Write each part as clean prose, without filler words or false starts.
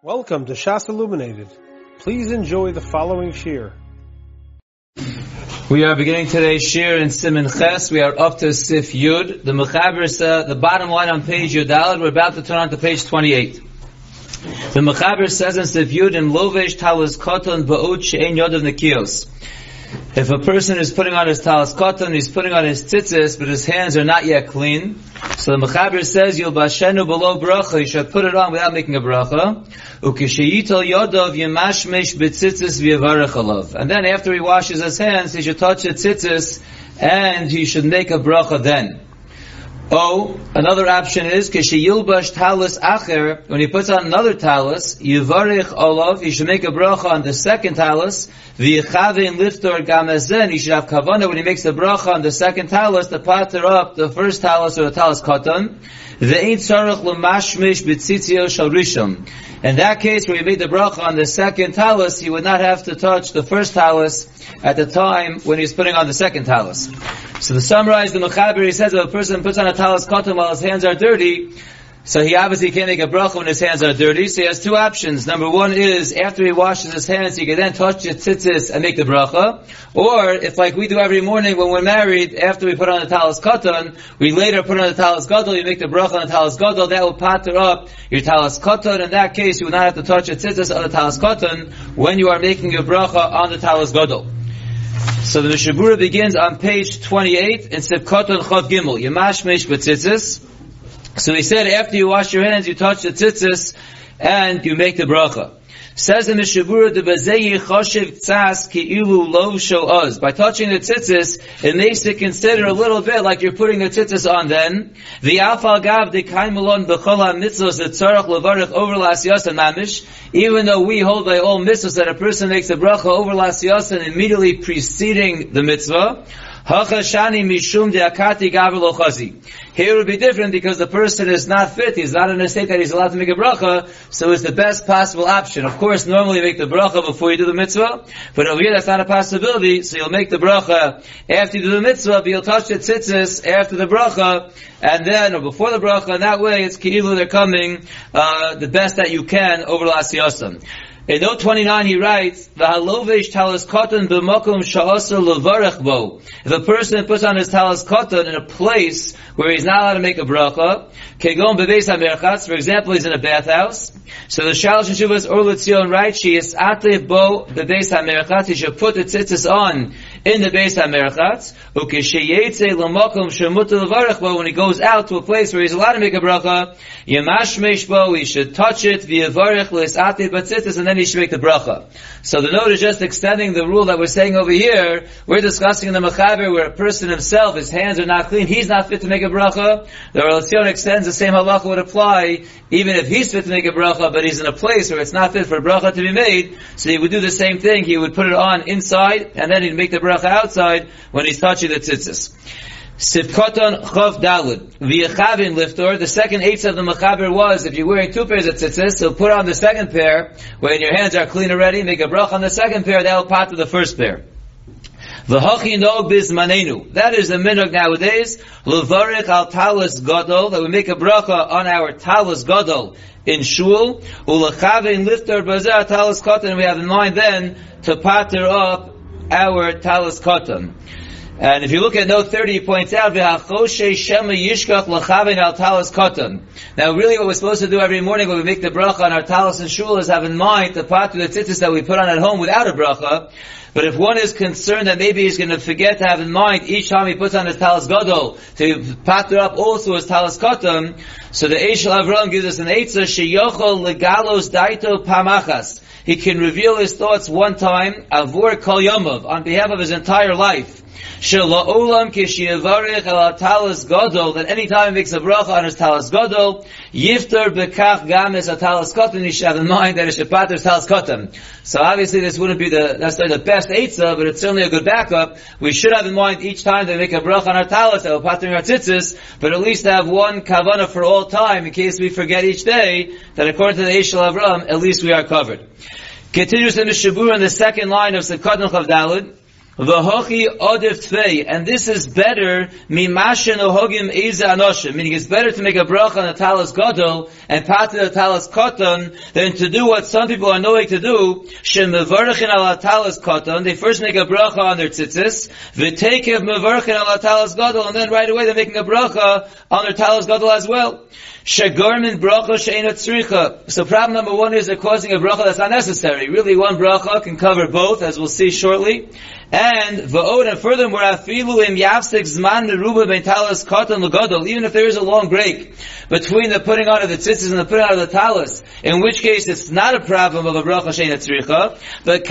Welcome to Shas Illuminated. Please enjoy the following she'er. We are beginning today's she'er in Simen Ches. We are up to Sif Yud. The mechaber says, the bottom line on page Yodaleh, we're about to turn on to page 28. The mechaber says in Sif Yud, in Lovesh koton Katan she'en Yodaleh Nikios. If a person is putting on his talis katan, he's putting on his tzitzis, but his hands are not yet clean. So the mechaber says, "Yilbashenu below bracha." You should put it on without making a bracha. Ukesheyitel yodov yemashmesh betzitzis v'yevarech alav. And then after he washes his hands, he should touch the tzitzis and he should make a bracha then. Oh, another option is kesheyilbash talis acher. When he puts on another talis, yevarech olav, he should make a bracha on the second talis. V'yechavein liftor gamazen. He should have kavana when he makes the bracha on the second talis to pater up the first talis or the talis katan. Ve'ein tzarich l'mashmish b'tzitzio shel rishon. In that case, where he made the bracha on the second talis, he would not have to touch the first talis at the time when he's putting on the second talis. So to summarize, the mechaber, he says if a person puts on a talis katan while his hands are dirty, so he obviously can't make a bracha when his hands are dirty. So he has two options. Number one is, after he washes his hands, he can then touch the tzitzis and make the bracha. Or, if like we do every morning when we're married, after we put on the talis katan, we later put on the talis gadol, you make the bracha on the talis gadol, that will pater up your talis katan. In that case, you will not have to touch the tzitzis on the talis katan when you are making your bracha on the talis gadol. So the Shabburah begins on page 28 in Si Kotul Chod Gimel. Yemashmesh b'tzitzis. So he said, after you wash your hands, you touch the tzitzis, and you make the bracha. Says in the Shabburah, the Bazeyi Choshev Tzas Ki'ilu Lov Sho Oz. By touching the tzitzis, it makes it consider a little bit like you're putting the tzitzis on then. The Afal Gav De Kaimelon B'chola Mitzvos De Tzarech Levarech Over Las Yosan Mamish. Even though we hold by all mitzvos that a person makes the bracha over Las Yosan immediately preceding the mitzvah. Here it would be different because the person is not fit, he's not in a state that he's allowed to make a bracha, so it's the best possible option. Of course, normally you make the bracha before you do the mitzvah, but over here that's not a possibility, so you'll make the bracha after you do the mitzvah, but you'll touch the tzitzis after the bracha, and then, or before the bracha, and that way it's keilu, they're coming the best that you can over Las Yosam. In note 29 he writes, the halovesh talis katan b'makom sha'asar levarech bo. If a person puts on his talis katan in a place where he's not allowed to make a bracha, kegon beis hamirchats, for example, he's in a bathhouse. So the shal sheshuvas or litzion writes, she is atev bo beis hamirchats. He should put the tzitzis on in the beis hamirchats. Uke sheyetze l'makom shemutu levarech bo. When he goes out to a place where he's allowed to make a bracha, yemashmesh bo. He should touch it v'yevarech l'satev b'tzitzis, and then he should make the bracha. So the note is just extending the rule that we're saying over here. We're discussing in the mechaber where a person himself, his hands are not clean, he's not fit to make a bracha. The relation extends, the same halacha would apply even if he's fit to make a bracha, but he's in a place where it's not fit for a bracha to be made. So he would do the same thing. He would put it on inside and then he'd make the bracha outside when he's touching the tzitzis. Sipkoton Chov Dalud. V'yechavin liftor. The second eights of the mechaber was, if you're wearing two pairs of tzitzis, so put on the second pair, when your hands are clean already, make a brach on the second pair, that'll pat to the first pair. V'hochino bizmanenu. That is the minhag nowadays. Levarich al talus gadol, that we make a bracha on our talus gadol in shul. Ulechavein liftor bazar talus katan. We have in mind then to pater up our talus katan. And if you look at note 30, he points out, V'hachoshe shema yishkach l'chavein al talis katan. Now really what we're supposed to do every morning when we make the bracha on our talis and shul is have in mind the part of the tzitzis that we put on at home without a bracha. But if one is concerned that maybe he's going to forget to have in mind each time he puts on his talis gadol to pater up also his talis katan, so the Arizal Avram gives us an eitzah, sheyochol legalos daito pamachas. He can reveal his thoughts one time, avor kol yomav, on behalf of his entire life. That any time he makes a bracha on his talis gadol, yiftar bekach gamis talis katan, he should have in mind that it should pater talis katan. So obviously this wouldn't be the best eitzah, but it's certainly a good backup. We should have in mind each time they make a bracha on our talis that we're patering our tzitzis, but at least have one kavana for all time in case we forget each day that according to the Arizal Avram, at least we are covered. Continues in the Shabburah in the second line of Sif Kotel Chav Daled. V'hochi odif tvei, and this is better mimashen ohogim eza anoshim. Meaning, it's better to make a bracha on a talis gadol and pat the talis katan than to do what some people are knowing to do. Shemevarchin ala talis katan. They first make a bracha on their tzitzis. V'tekev mevarchin ala talis gadol, and then right away they're making a bracha on their talis gadol as well. Shegarmin bracha she'enot tzricha. So problem number one is they're causing a bracha that's unnecessary. Really, one bracha can cover both, as we'll see shortly. And furthermore, even if there is a long break between the putting on of the tzitzis and the putting on of the talus, in which case it's not a problem of a bracha she'ena tzricha, but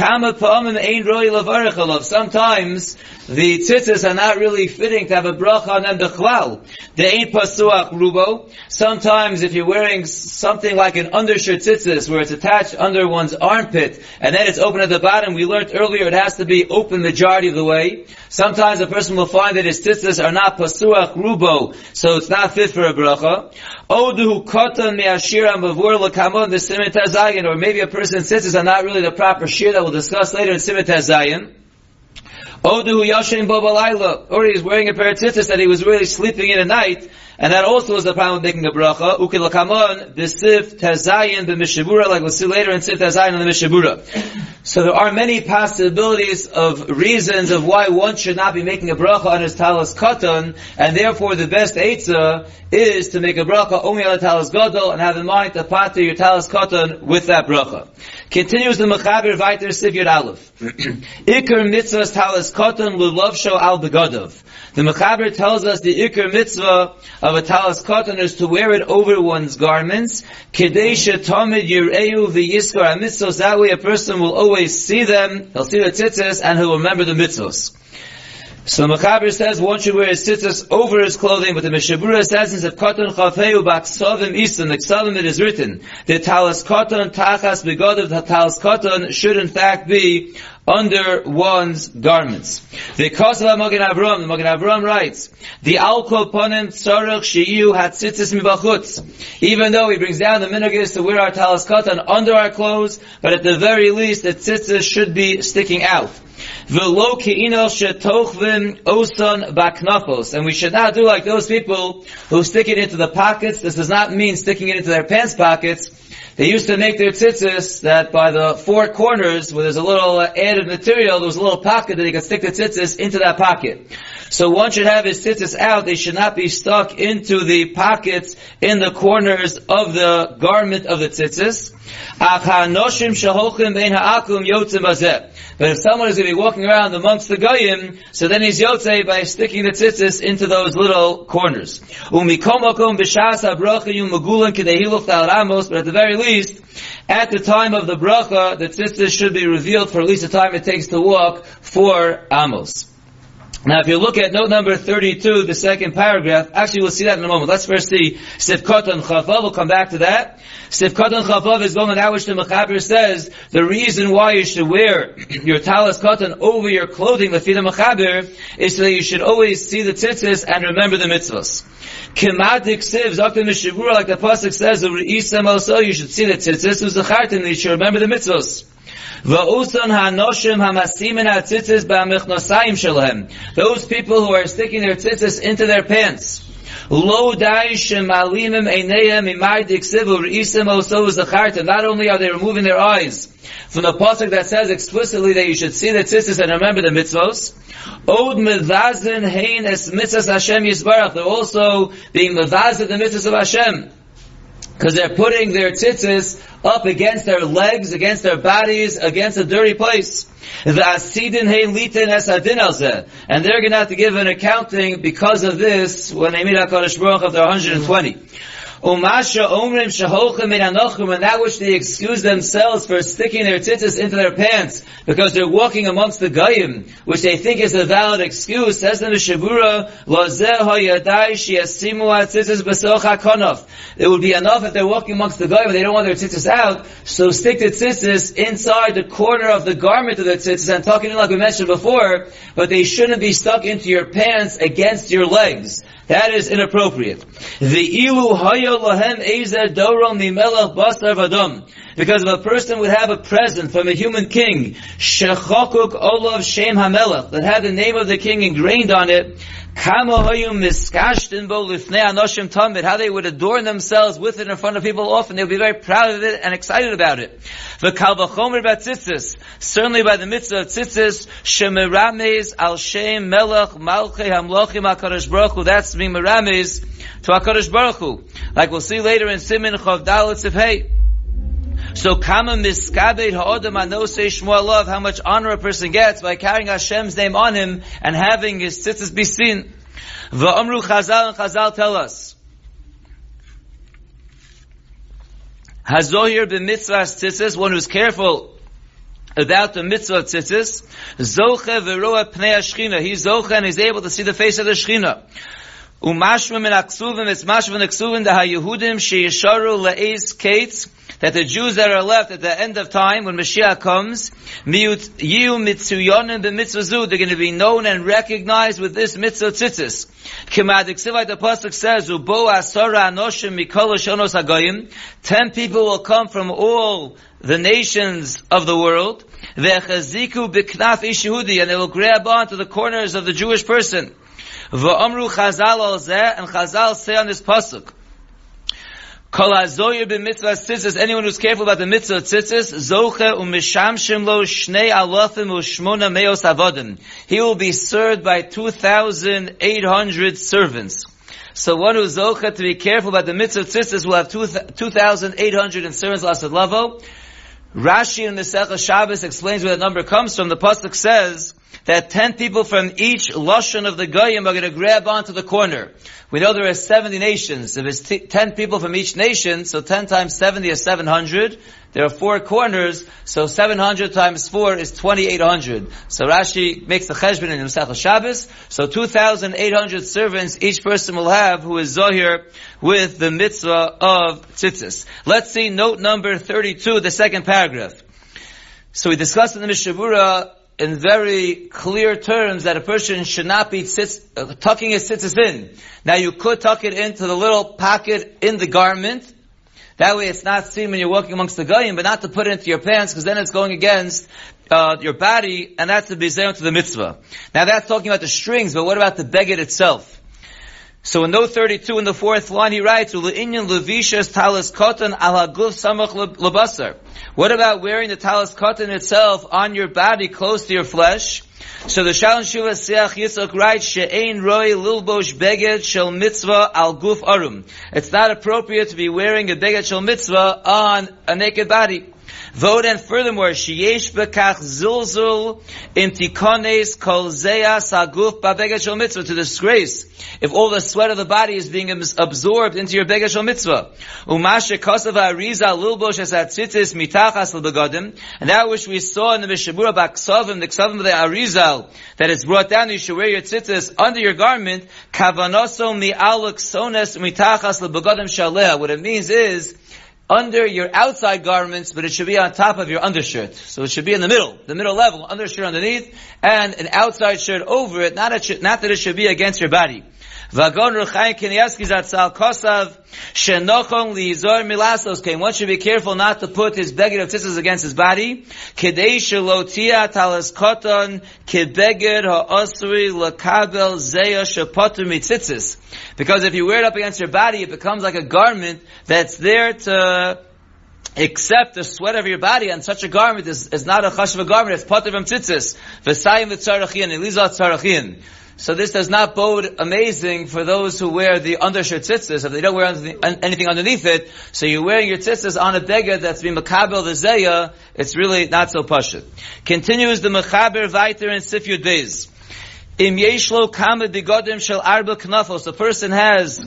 sometimes the tzitzis are not really fitting to have a bracha on them b'chlal. They ain't pasuach rubo. Sometimes if you're wearing something like an undershirt tzitzis, where it's attached under one's armpit, and then it's open at the bottom, we learned earlier it has to be open majority of the way. Sometimes a person will find that his tzitzis are not pasuach rubo, so it's not fit for a bracha. Oduhu koton me'ashira mavur l'kamon the Simen Ches, or maybe a person's tzitzis are not really the proper she'er, that we'll discuss later in Simen Ches. Oduhu yashin bo b'layla, or he's wearing a pair of tzitzis that he was really sleeping in at night, and that also is the problem of making a bracha. Uke l'kamon the Sif Tezayin the Mishabura, like we'll see later in Sif Tezayin and the Mishabura. So there are many possibilities of reasons of why one should not be making a bracha on his talis katan, and therefore the best eitzah is to make a bracha only on a talis gadol and have in mind to pater your talis katan with that bracha. Continues the mechaber vayter Sif Yud Aleph. Iker mitzvahs talis katan lulovsho al begadov. The mechaber tells us the iker mitzvah of a talis katan is to wear it over one's garments. Kedei shetamid yireu v'yiskar mitzvos, that way a person will always see them, he'll see the tzitzis, and he'll remember the mitzvos. So the Mechaber says one should wear his tzitzis over his clothing, but the Mishabura says in Sif Koton Chafeu Baksovim Isan, the Ksovim it is written, the Talis Koton Tachas Begodav, the Talis Koton should in fact be under one's garments. The Kosala Magen Avraham writes, the Al Kol Ponim Tzorach Shiyu Hatzitzis Mibachutz. Even though he brings down the minhag to wear our Talis Koton under our clothes, but at the very least the tzitzis should be sticking out. And we should not do like those people who stick it into the pockets. This does not mean sticking it into their pants pockets. They used to make their tzitzis that by the four corners, where there's a little added material, there was a little pocket that he could stick the tzitzis into that pocket. So one should have his tzitzis out. They should not be stuck into the pockets in the corners of the garment of the tzitzis. But if someone is going to be walking around amongst the Goyim, so then he's yotzei by sticking the tzitzis into those little corners. But at the very least, at the time of the bracha, the tzitzis should be revealed for at least the time it takes to walk 4 amos. Now, if you look at note number 32, the second paragraph, actually we'll see that in a moment. Let's first see Sif Koton Chavav. We'll come back to that. Sif Koton Chavav is going on that which the Mechaber says, the reason why you should wear your talis katan over your clothing, the Fida Mechaber, is so that you should always see the tzitzis and remember the mitzvahs. Kemadik sivs, up in the Shabburah, like the pasuk says, also you should see the tzitzis, and you should remember the mitzvahs. Those people who are sticking their tzitzis into their pants, not only are they removing their eyes from the pasuk that says explicitly that you should see the tzitzis and remember the mitzvos, they're also being mevazin the mitzvos of Hashem, because they're putting their tzitzis up against their legs, against their bodies, against a dirty place. And they're going to have to give an accounting because of this when they meet HaKadosh Baruch Hu of their 120. And that which they excuse themselves for sticking their tzitzis into their pants because they're walking amongst the Goyim, which they think is a valid excuse, says in the Shabburah, it would be enough if they're walking amongst the Goyim and they don't want their tzitzis out, so stick the tzitzis inside the corner of the garment of the tzitzis, and tuck it in like we mentioned before, but they shouldn't be stuck into your pants against your legs. That is inappropriate. The ilu hayo lahem ezer doron mimelach basar vadam. Because if a person would have a present from a human king, Shechokuk Olav Shem HaMelech, that had the name of the king ingrained on it, how they would adorn themselves with it in front of people often. They would be very proud of it and excited about it. Certainly by the mitzvah of tzitzis, that's being merames to HaKadosh Baruch Hu. Like we'll see later in Simen Ches. So kama miskabed ha'odam anosei shmo alav, how much honor a person gets by carrying Hashem's name on him and having his tzitzis be seen. Va'amru chazal, and chazal tell us, hazohir b'mitzvahs tzitzis, one who's careful about the mitzvah of tzitzis, zoche v'roa pnei ha'shchina, he's zoche and he's able to see the face of the Shechina. Umashma min ha'ksuvim, it's mashma min ha'ksuvim, da ha'yehudim she'yesharu le'ez kates, that the Jews that are left at the end of time, when Mashiach comes, they're going to be known and recognized with this mitzvah tzitzis. Like the pasuk says, 10 people will come from all the nations of the world, and they will grab onto the corners of the Jewish person. And Chazal say on this pasuk, anyone who's careful about the mitzvah tzitzis, he will be served by 2,800 servants. So one who's zocheh to be careful about the mitzvah tzitzis will have 2,800 servants lasted lavo. Rashi in Mesach of Shabbos explains where that number comes from. The pasuk says that 10 people from each lashon of the Goyim are going to grab onto the corner. We know there are 70 nations. If it's 10 people from each nation, so 10 times 70 is 700. There are 4 corners, so 700 times 4 is 2,800. So Rashi makes the cheshbon in Mesach of Shabbos. So 2,800 servants each person will have who is zohir with the mitzvah of tzitzis. Let's see note number 32, the second paragraph. So we discussed in the Mishnah Berurah in very clear terms that a person should not be tucking his tzitzis in. Now you could tuck it into the little pocket in the garment. That way it's not seen when you're walking amongst the Goyim, but not to put it into your pants, because then it's going against your body, and that's the bizayon to the mitzvah. Now that's talking about the strings, but what about the beged itself? So in note 32 in the 4th line he writes, L'inyan levishes talis katan al haguf samach lebasar. What about wearing the talis katan itself on your body close to your flesh? So the Shalom Shuvah Siach Yitzchak writes, She'ein roi lilbosh beged shel mitzvah al guf arum. It's not appropriate to be wearing a beged shel mitzvah on a naked body. Vote and furthermore, sheyesh bekach zulzul im tikones kol zeyas haguf ba'beged shel mitzvah, to disgrace if all the sweat of the body is being absorbed into your beged shel mitzvah. Umashe kosav Arizal lilbosh es hatzitzis mitachas lebegadim, and that which we saw in the Mishnah Berurah ba'ksavim, the ksavim of the Arizal, that is brought down, you should wear your tzitzis under your garment. Kavanoso mi'al ksones mitachas lebegadim shaleh. What it means is under your outside garments, but it should be on top of your undershirt. So it should be in the middle level, undershirt underneath, and an outside shirt over it, not that it should be against your body. One should be careful not to put his beged of tzitzis against his body. Because if you wear it up against your body, it becomes like a garment that's there to except the sweat of your body, and such a garment is not a chashuva garment, it's patur from tzitzis. V'sayim v'tzarachin, elizah tzarachin. So this does not bode amazing for those who wear the undershirt tzitzis, if they don't wear anything underneath it. So you're wearing your tzitzis on a beged that's being mekabel the zeya, it's really not so pashut. Continues the mechaber weiter in Sif Yud days. Im yeshlo kama bigodim shel arba knafos. A person has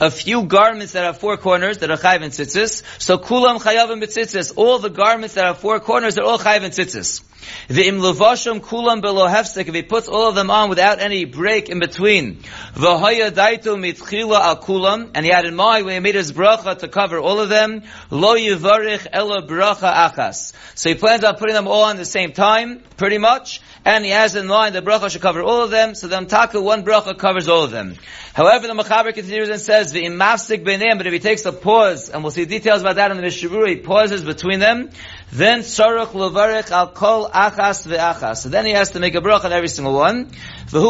a few garments that have 4 corners that are chayv and tzitzis. So kulam chayavim b'tzitzis. All the garments that have 4 corners, they're all chayv and tzitzis. V'im levashim kulam below hefsek. If he puts all of them on without any break in between. V'haya daitu mitchila al kulam. And he had in mind when he made his bracha to cover all of them. Lo yivarich ela bracha achas. So he plans on putting them all on at the same time, pretty much. And he has in mind the bracha should cover all of them. So the mtaka, one bracha covers all of them. However, the mechaber continues and says, says, but if he takes a pause, and we'll see details about that in the Mishnah Berurah, he pauses between them, then tzarich levarich al kol achas ve'achas. So then he has to make a bracha on every single one. And so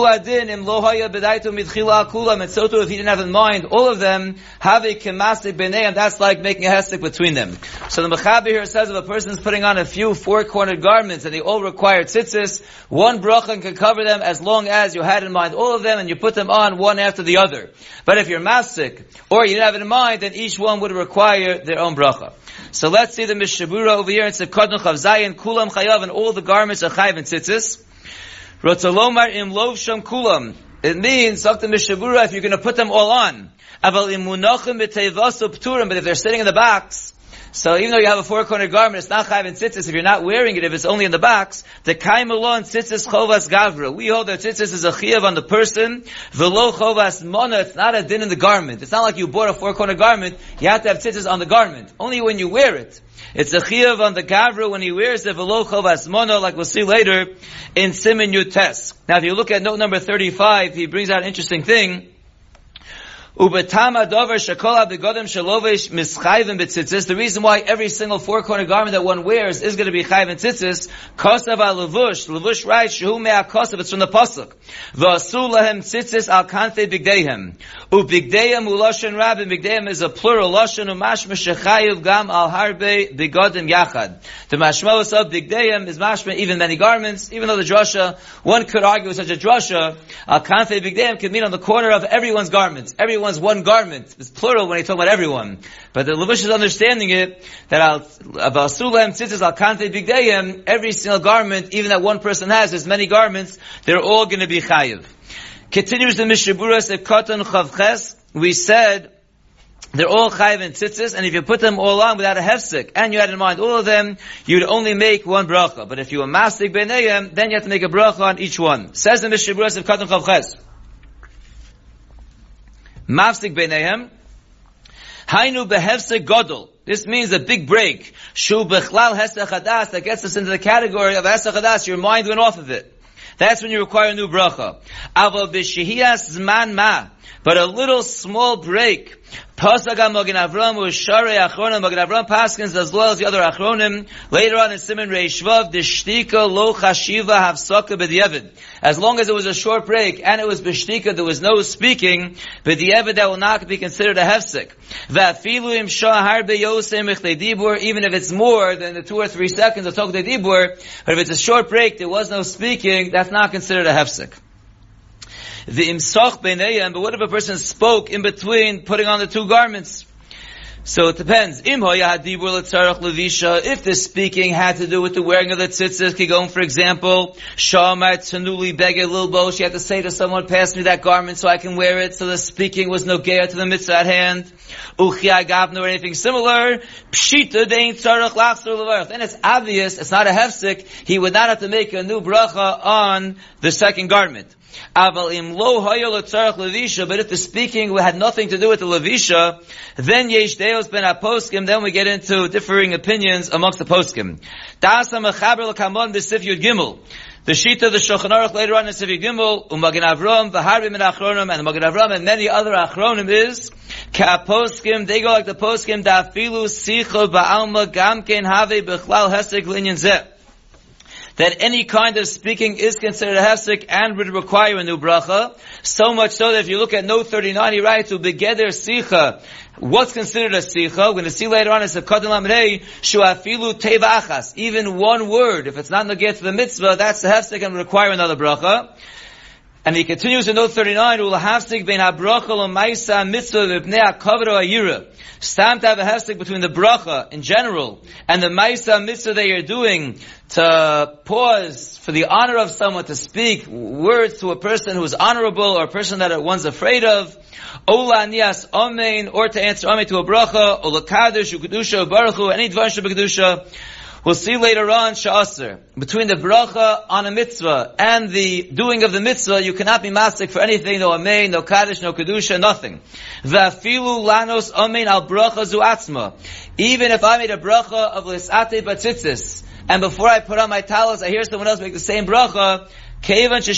too, if he didn't have in mind all of them, and that's like making a hefsek between them. So the mechaber here says if a person is putting on a few four-cornered garments and they all require tzitzis, one bracha can cover them as long as you had in mind all of them and you put them on one after the other. But if you're masik or you didn't have it in mind, then each one would require their own bracha. So let's see the Mishnah Berurah over here. It's a kodun chav zayin kulam chayav, and all the garments are chayav and tzitzis. Rotzalomar im lovsham kulam. It means, talk to Mishnah Berurah, if you're going to put them all on. Aval im munachim b'teivasu p'turim. But if they're sitting in the box, so even though you have a four-cornered garment, it's not chayav and tzitzis. If you're not wearing it, if it's only in the box, the kaim alon tzitzis chovas gavra. We hold that tzitzis is a chiyav on the person. Velo chovas mona. It's not a din in the garment. It's not like you bought a four-cornered garment. You have to have tzitzis on the garment. Only when you wear it. It's a chiyav on the gavra when he wears the velo chovas mona, like we'll see later in Simen Ches. Now if you look at note number 35, he brings out an interesting thing. The reason why every single four-cornered garment that one wears is going to be chayv and tzitzis, kosav al-levush, levush writes, shehu me'a kosav, it's from the pasuk. V'asu lahem tzitzis al kanthe bigdeihem. Ubigdeihem uloshen rab, and bigdeihem is a plural, uloshen umashma shechayiv gam al harbe bigodim yachad. The mashmos of bigdeihem is mashma, even many garments, even though the drasha, one could argue with such a drasha, al kanthe bigdeihem can mean on the corner of everyone's garments, everyone one garment. It's plural when I talk about everyone. But the Lovesh is understanding it, that every single garment, even that one person has, there's many garments, they're all going to be chayiv. Continues the Mishnah Berurah, Sif koton Chavches, we said, they're all chayiv and tzitzis, and if you put them all on without a hefsek, and you had in mind all of them, you'd only make one bracha. But if you were masik b'neyem, then you have to make a bracha on each one. Says the Mishnah Berurah, Sif koton Chavches. Mafsik b'neihem, hainu behefsek gadol. This means a big break. Shu bechlal Hesach Hadas, that gets us into the category of Hesach Hadas. Your mind went off of it. That's when you require a new bracha. Aval b'shehiyas zman ma, but a little small break. Pasuk Magen Avraham u'sharei achronim. Magen Avraham paskins as well as the other achronim. Later on in Siman Reishvav, deshtika lo chashiva hafsaka b'diavad. As long as it was a short break and it was b'shtika, there was no speaking. B'diavad, that will not be considered a hefsek. V'afilu im shahar b'yosem ichdibur. Even if it's more than the 2 or 3 seconds of talk dibur, but if it's a short break, there was no speaking. That's not considered a hefsek. The imsach b'neyem, but what if a person spoke in between putting on the two garments? So it depends. If the speaking had to do with the wearing of the tzitzis, for example, she had to say to someone, pass me that garment so I can wear it, so the speaking was no geya to the mitzvah at hand, or anything similar, then it's obvious, it's not a hefsek, he would not have to make a new bracha on the second garment. But if the speaking had nothing to do with the levisha, then we get into differing opinions amongst the poskim. The sheet of the Shulchan Aruch later on in Sif Yud, Magen Avraham, v'harbi min achronim, and Magen Avraham and many other achronim is ka'poskim. They go like the poskim. Da'afilu sicha ba'alma gamkein have bichlal hesek linyan zeh. That any kind of speaking is considered a hefsek and would require a new bracha. So much so that if you look at note 39, he writes, beged sicha. What's considered a sicha? We're going to see later on. It's a kadam lamrei shuafilu tevachas. Even one word, if it's not neged to the mitzvah, that's a hefsek and require another bracha. And he continues in note 39, ula hafsek bein habracha l'maisa mitzvah v'pnei hakavod ha'yira. Stam to have a hefsek between the bracha in general and the maisa mitzvah that you're doing, to pause for the honor of someone, to speak words to a person who is honorable or a person that one's afraid of, ola nias amen, or to answer amen to a bracha, ola kadosh ukedusha baruch hu, any dvarsha b'kedusha. We'll see later on, sha'aser. Between the bracha on a mitzvah and the doing of the mitzvah, you cannot be masik for anything, no amein, no kaddish, no kedusha, nothing. V'afilu lanos amein al bracha zu'atzma. Even if I made a bracha of l'sate batzitzis, and before I put on my talus, I hear someone else make the same bracha, I can't even answer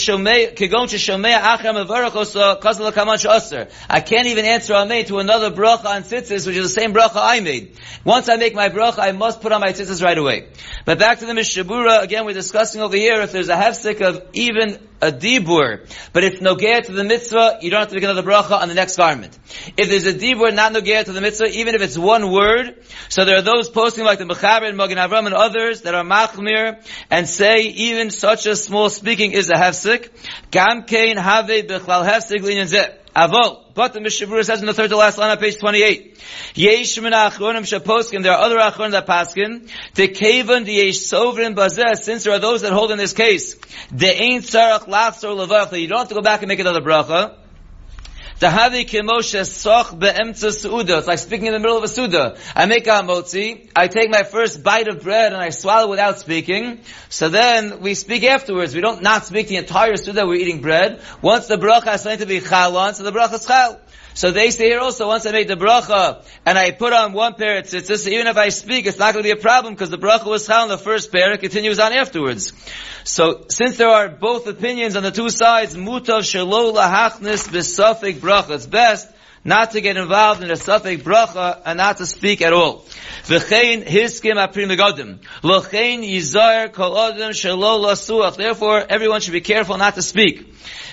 Ameh to another bracha on tzitzis, which is the same bracha I made. Once I make my bracha, I must put on my tzitzis right away. But back to the Mishnah Berurah, again we're discussing over here if there's a hefsek of even a dibur, but it's nogea to the mitzvah, you don't have to make another bracha on the next garment. If there's a dibur not nogea to the mitzvah, even if it's one word, so there are those posting like the mechaber and Magen Avraham and others that are machmir and say even such a small speaking is a hefsek. Gam kein have bechlal hefsek linyan zeh. Avol, but the Mishnah Berurah says in the third to last line on page 28, Yesh min ha'achronim sheposkim, there are other achronim that paskin, tekevon d'yesh sovrin bazeh, since there are those that hold in this case, de'ein tzarach lachzor levarach, you don't have to go back and make another bracha. It's like speaking in the middle of a suda. I make a hamotzi, I take my first bite of bread and I swallow without speaking. So then we speak afterwards. We don't not speak the entire suda, we're eating bread. Once the bracha has something to be chal on, so the bracha is chal. So they say here also, once I make the bracha and I put on one pair of tzitzis, even if I speak, it's not going to be a problem because the bracha was chal on the first pair, it continues on afterwards. So since there are both opinions on the two sides, mutav shelo lahachnis b'safek bracha, it's best not to get involved in a suffix bracha and not to speak at all. Therefore, everyone should be careful not to speak.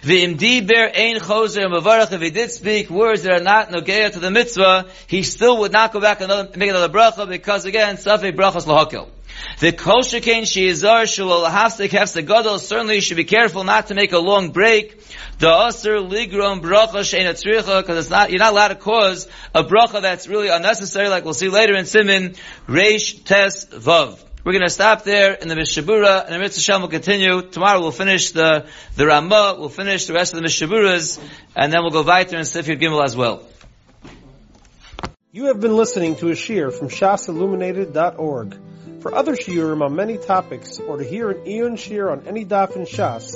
If he did speak words that are not nogeya to the mitzvah, he still would not go back and make another bracha because again, suffix bracha is lahakel. The kol shekain she'ezar shelo lahafsek hefsek gadol, certainly you should be careful not to make a long break. The aser ligrom bracha she'eina tzricha, because it's not, you're not allowed to cause a bracha that's really unnecessary, like we'll see later in Simen Reish Tes Vav. We're going to stop there in the Mishnah Berurah, and Amir Tzashem will continue. Tomorrow we'll finish the Ramah, we'll finish the rest of the Mishnah Berurahs, and then we'll go weiter and Sif Yud Gimel as well. You have been listening to a she'er from Shasilluminated.org. For other shiurim on many topics, or to hear an Eon she'er on any daf in Shas,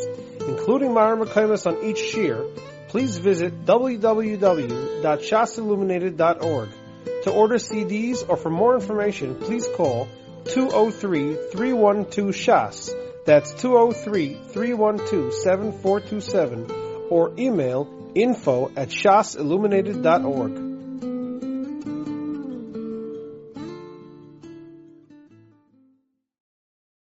including Ma'arim HaKaimas on each she'er, please visit www.shasilluminated.org. To order CDs or for more information, please call 203-312-SHAS. That's 203-312-7427 or email info@shasilluminated.org.